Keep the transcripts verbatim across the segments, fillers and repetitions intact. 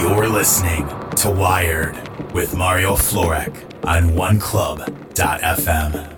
You're listening to Wired with Mario Florek on one club dot f m.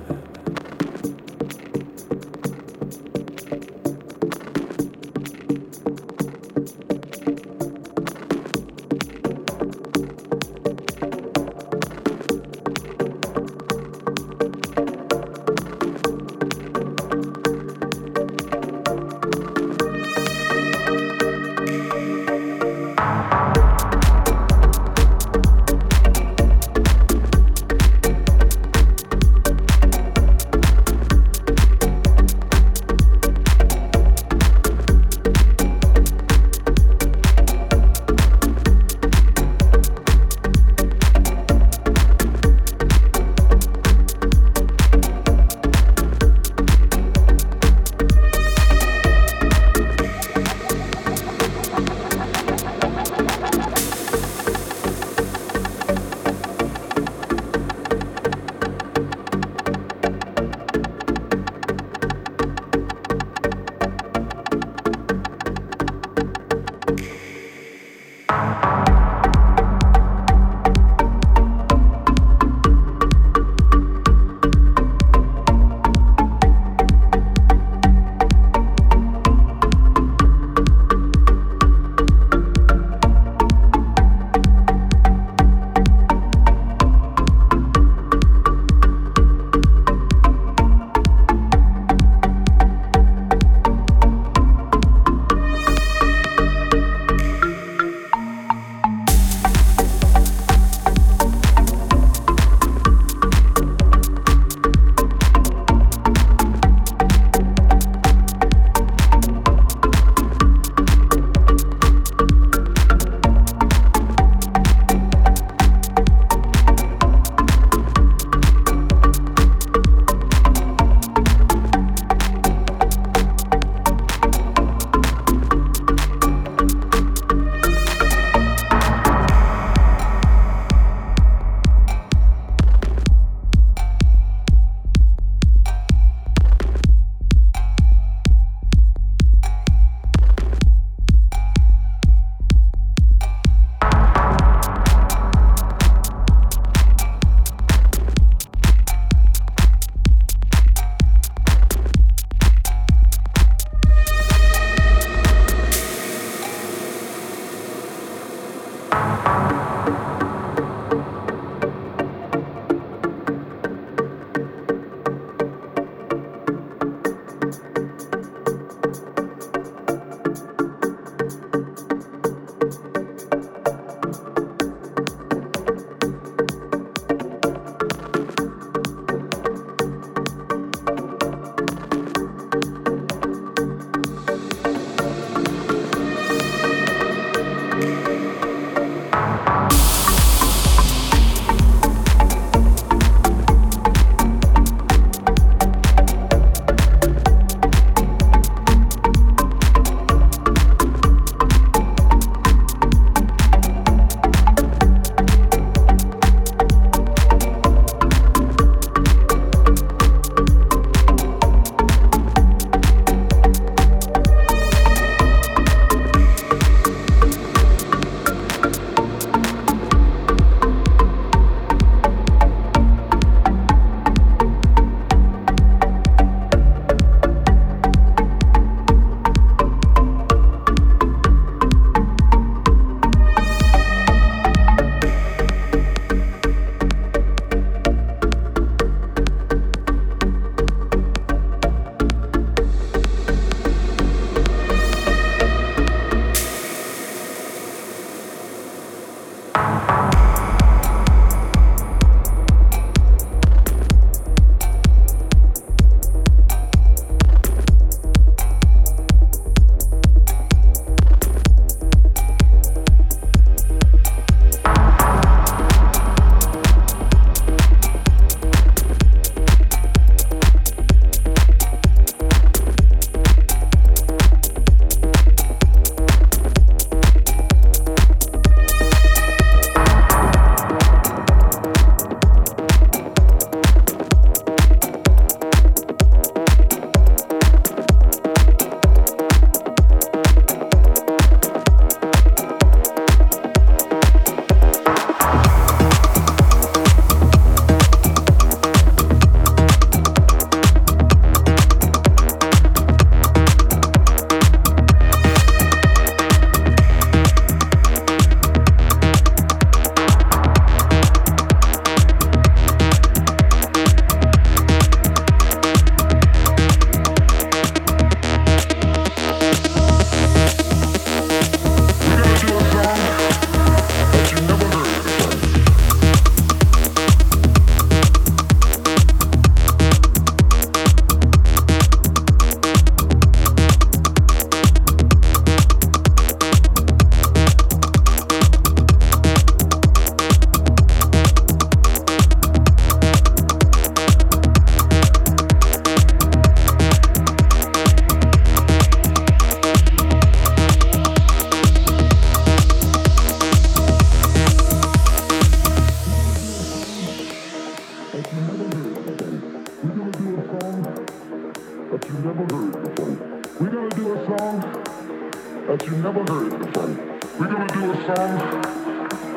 that you never heard before. We're gonna do a song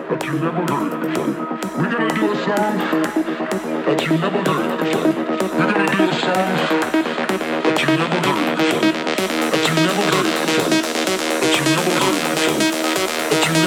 that you never heard before. We're gonna do a song that you never heard before. We're gonna do a song that you never heard before. That you never heard before. That you never heard before. That you never heard before. That you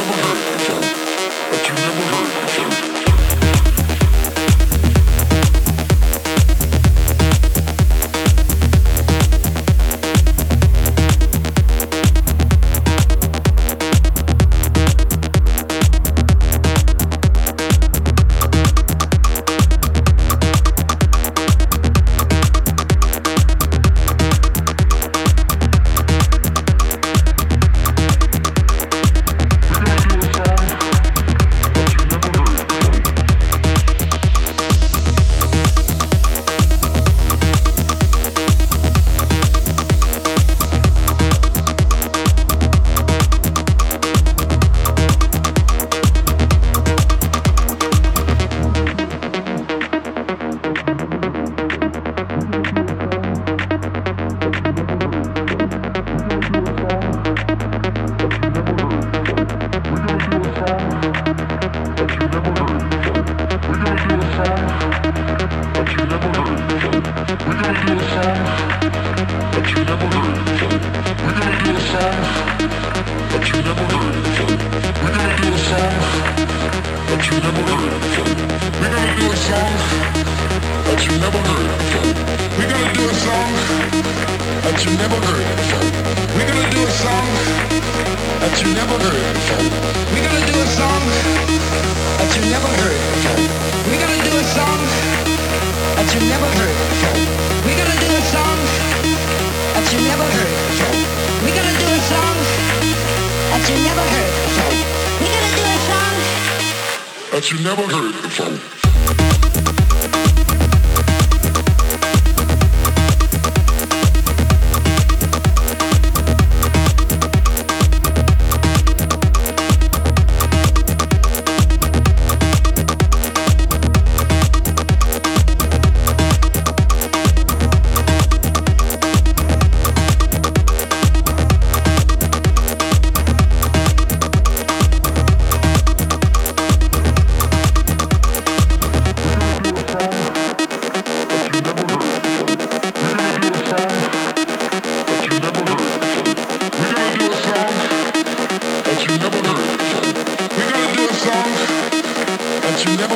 never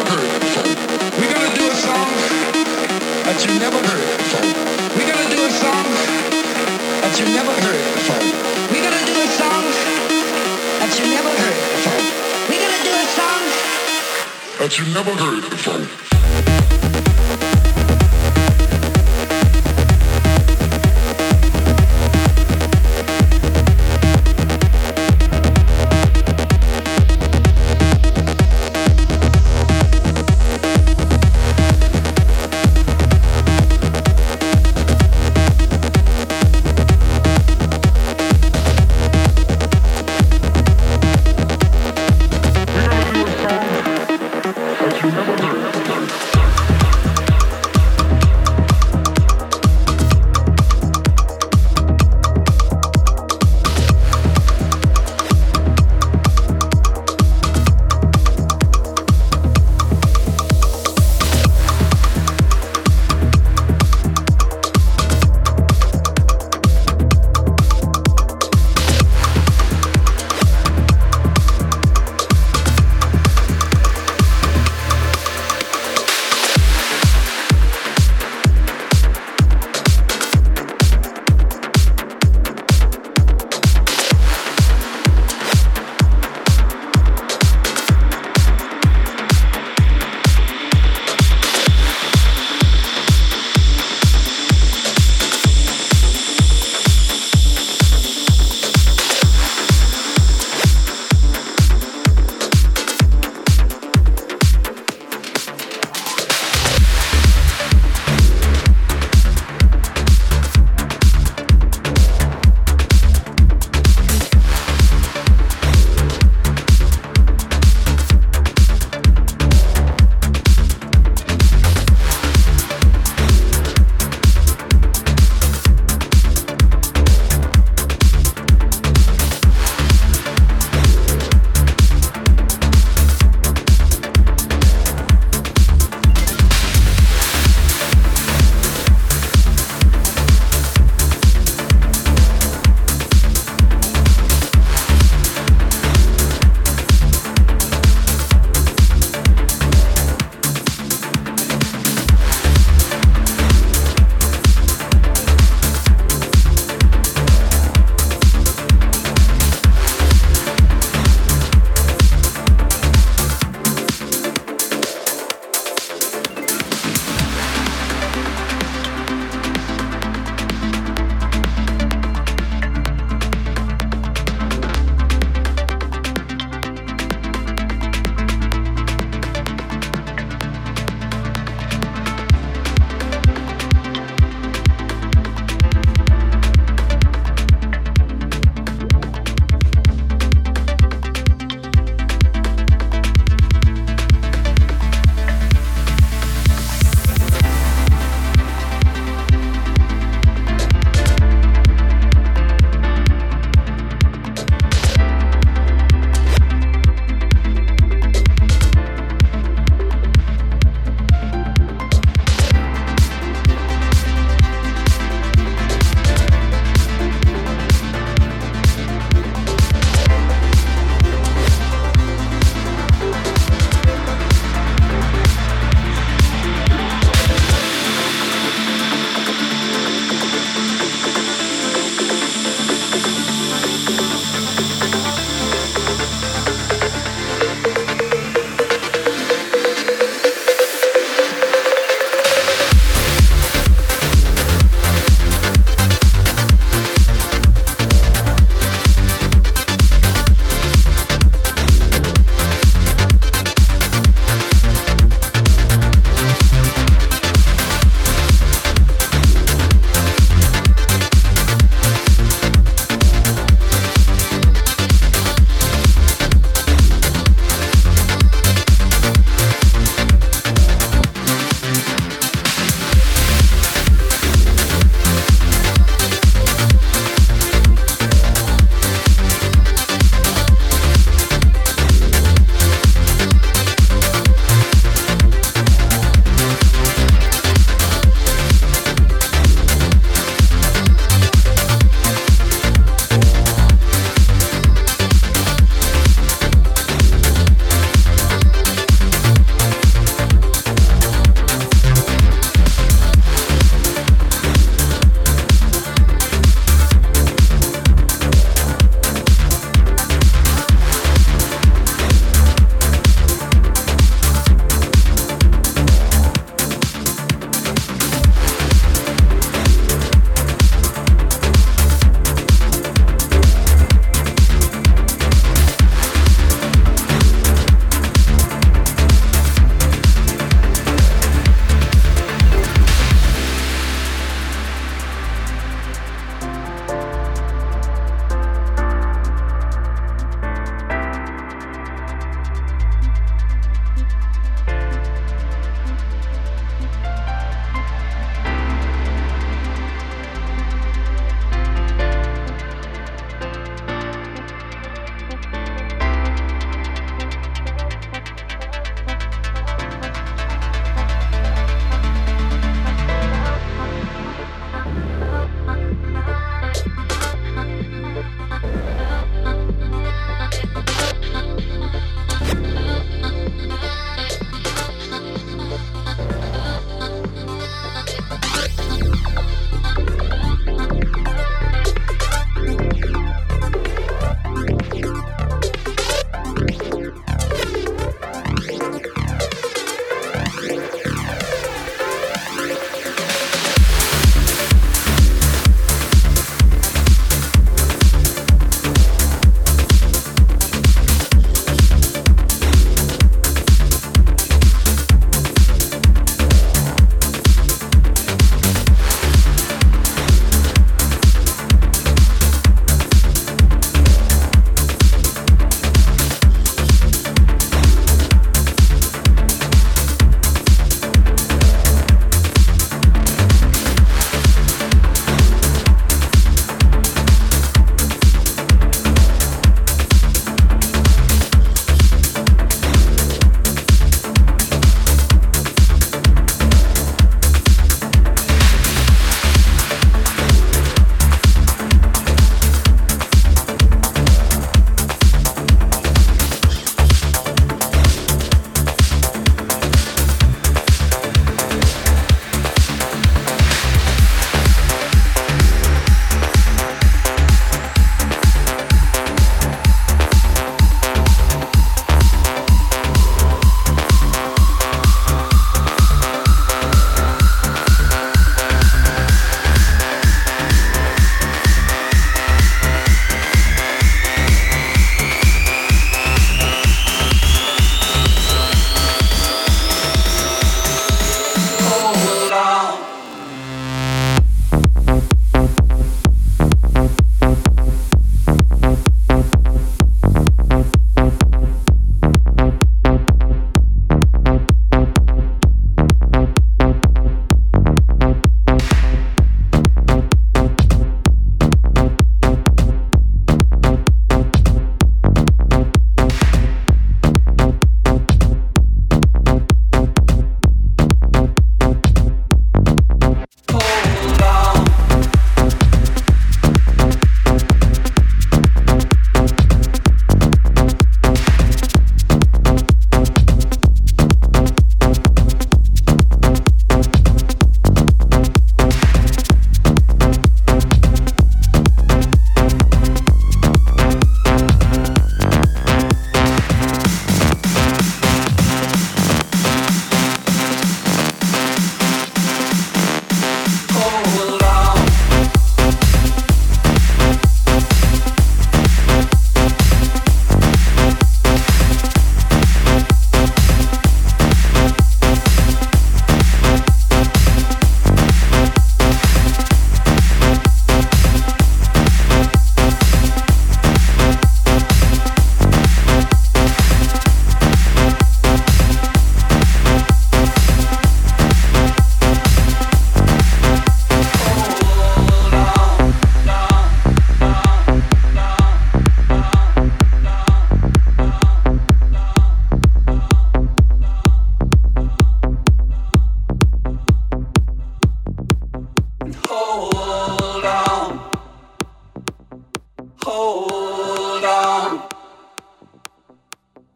heard before. We're gonna do a song that you never heard before.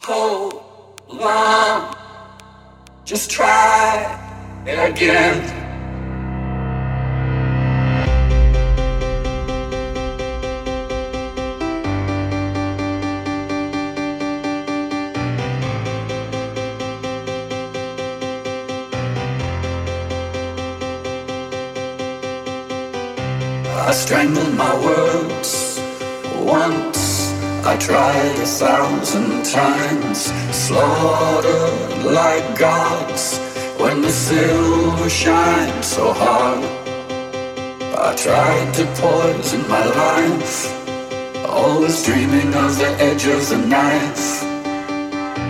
hold on, just try it again. I strangled my words once, I tried a thousand times, slaughtered like gods when the silver shines so hard. I tried to poison my life, always dreaming of the edge of the knife.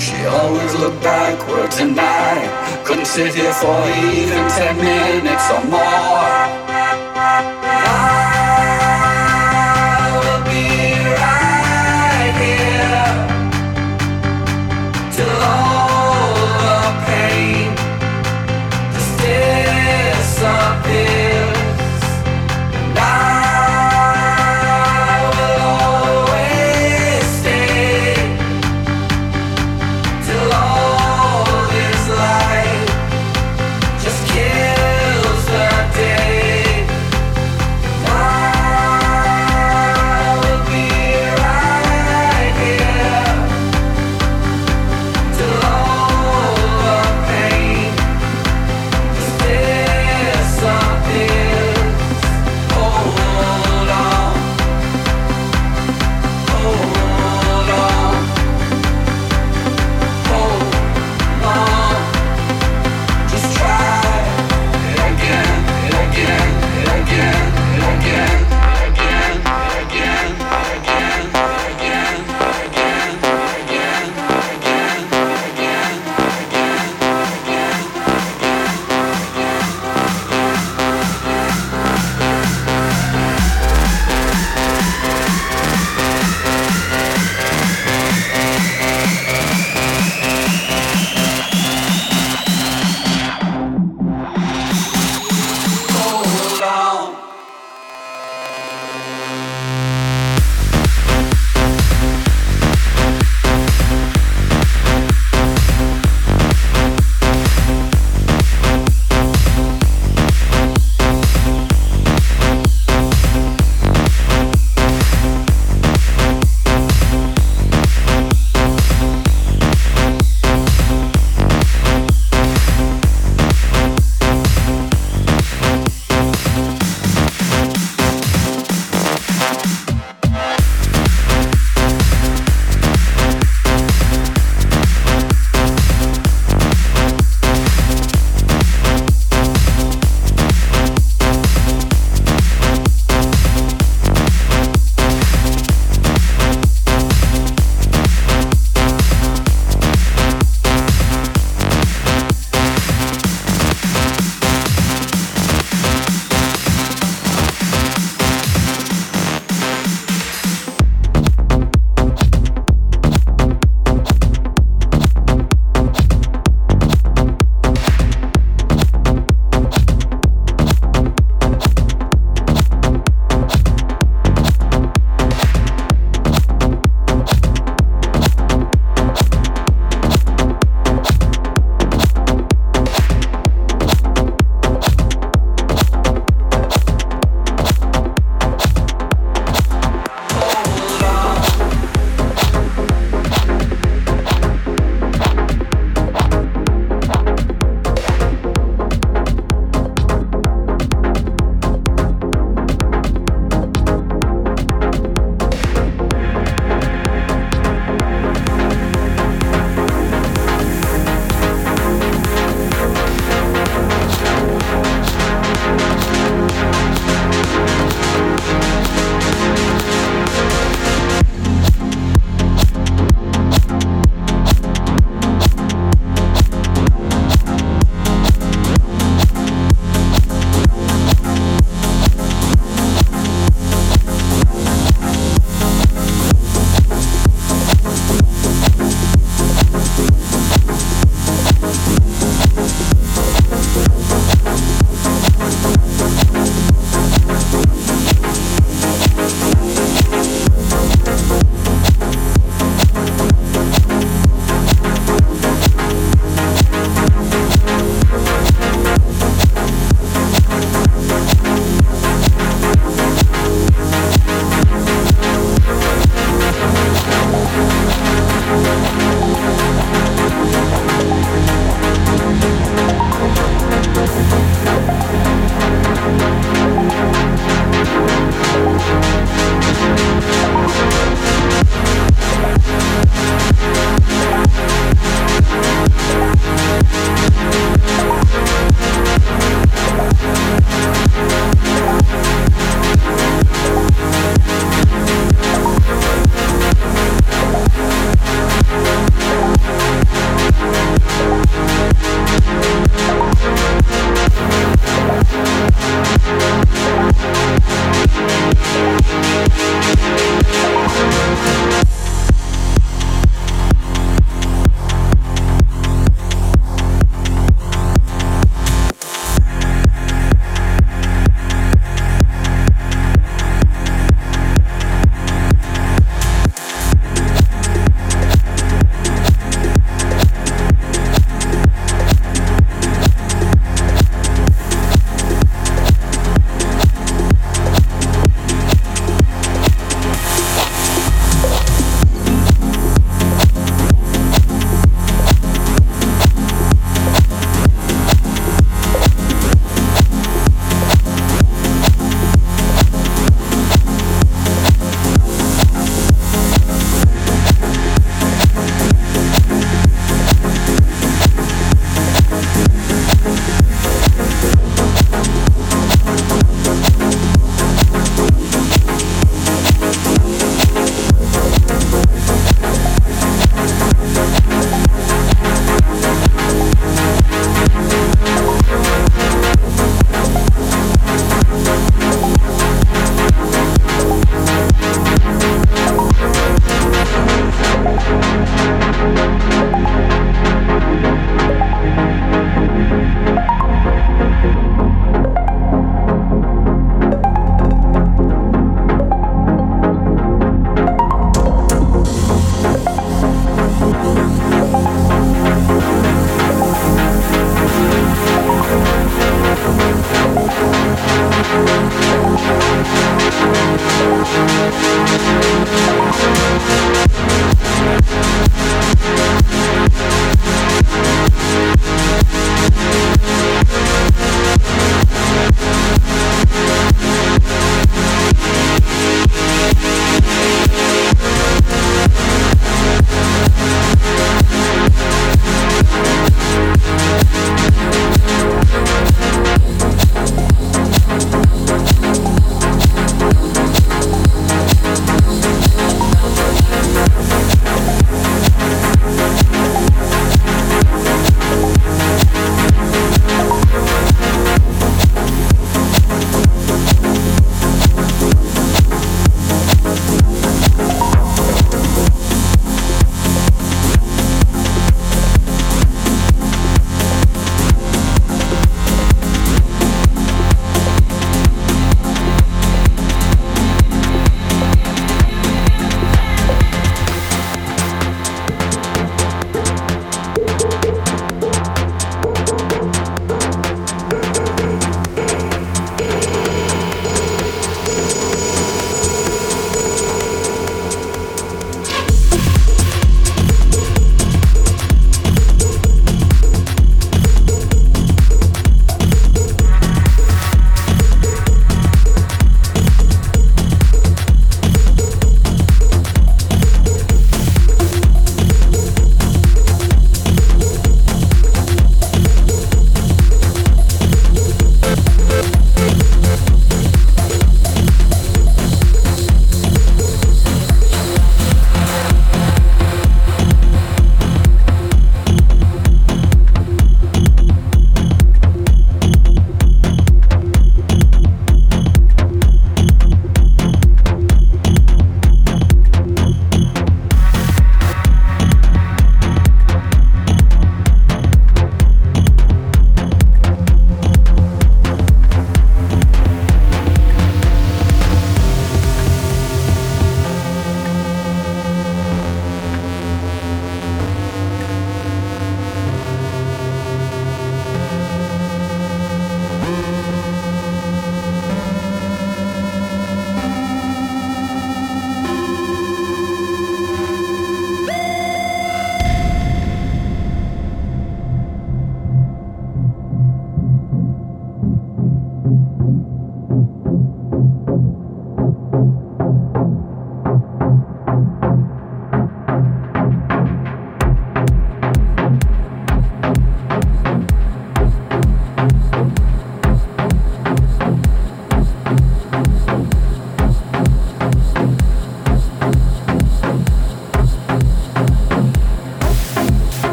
She always looked backwards and I couldn't sit here for even ten minutes or more. All this life just kills the day.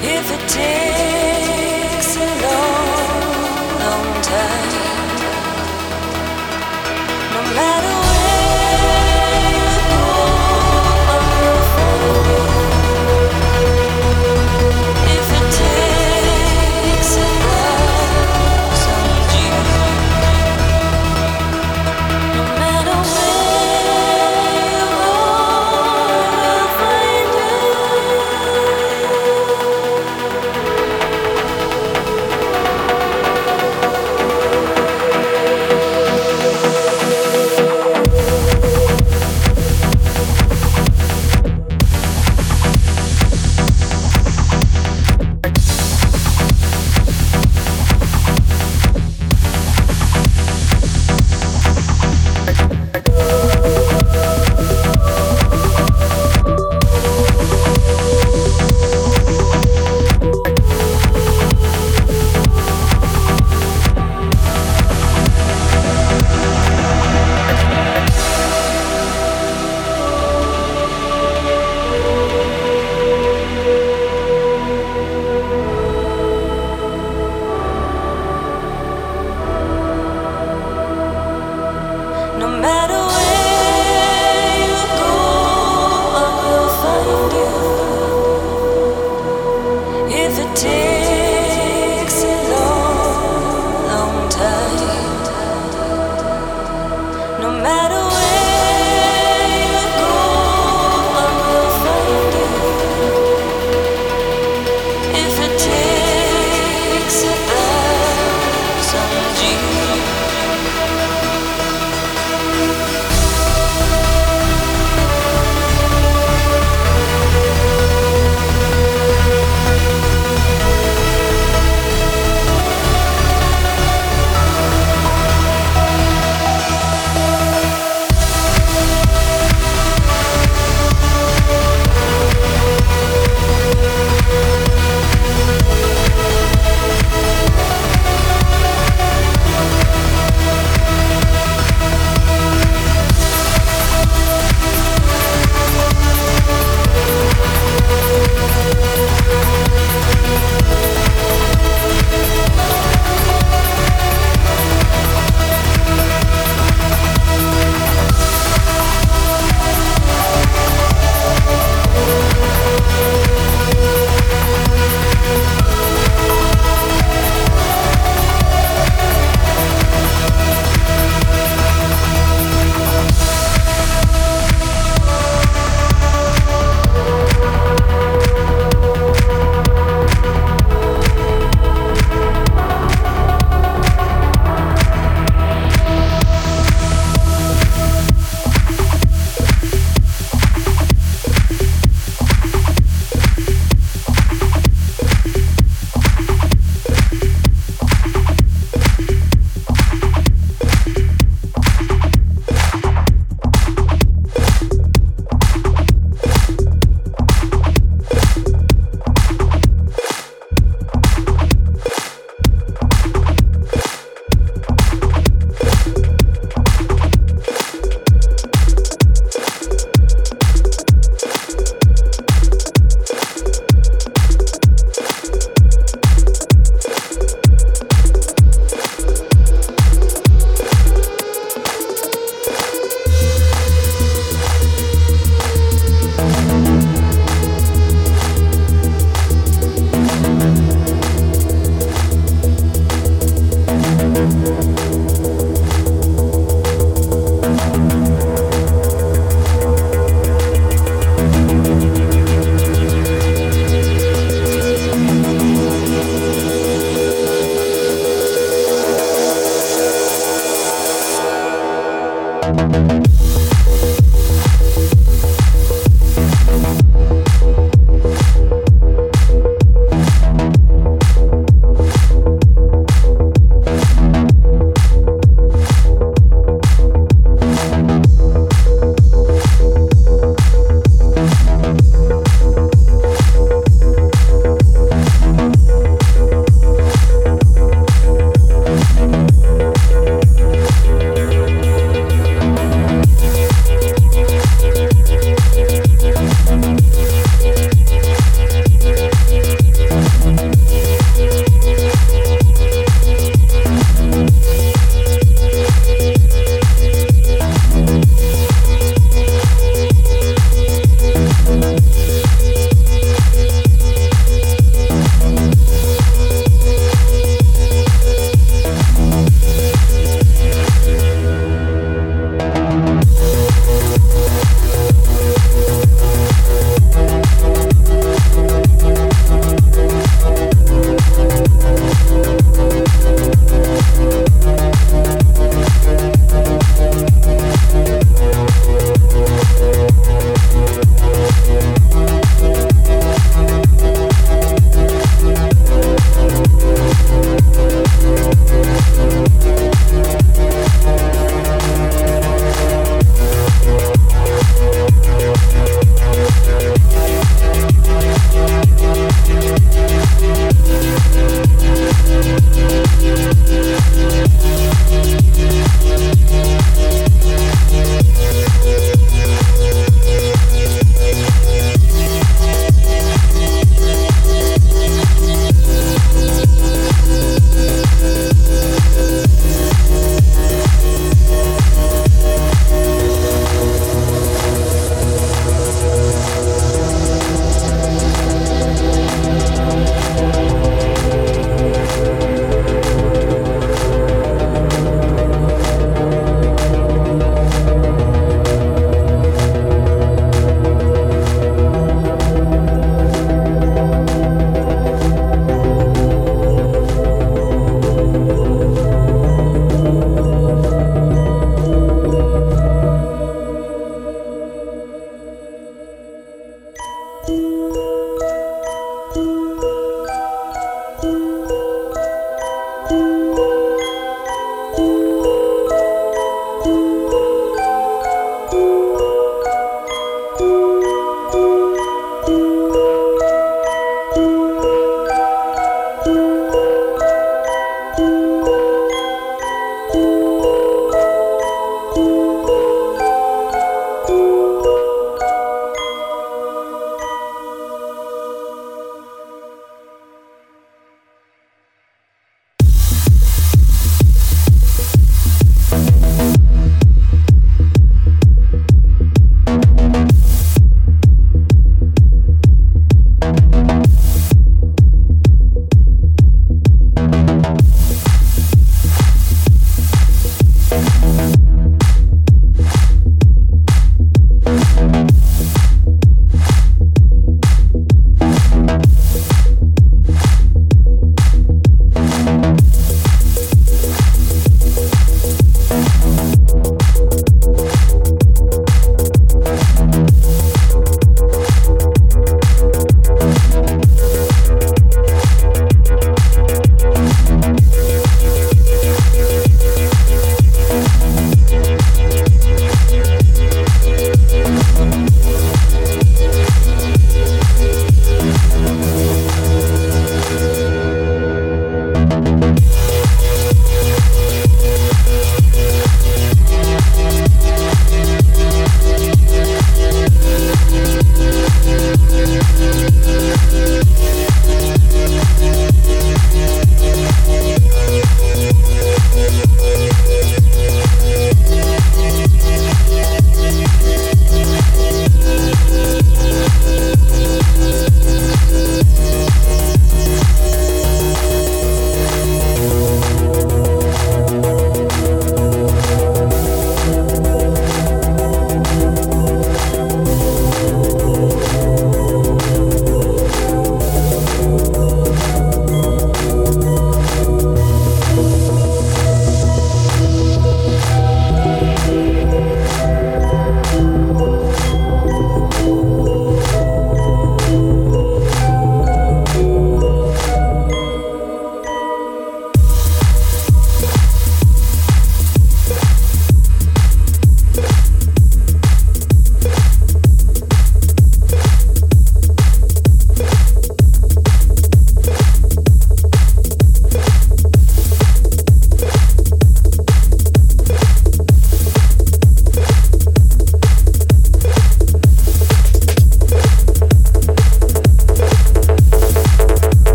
if it takes.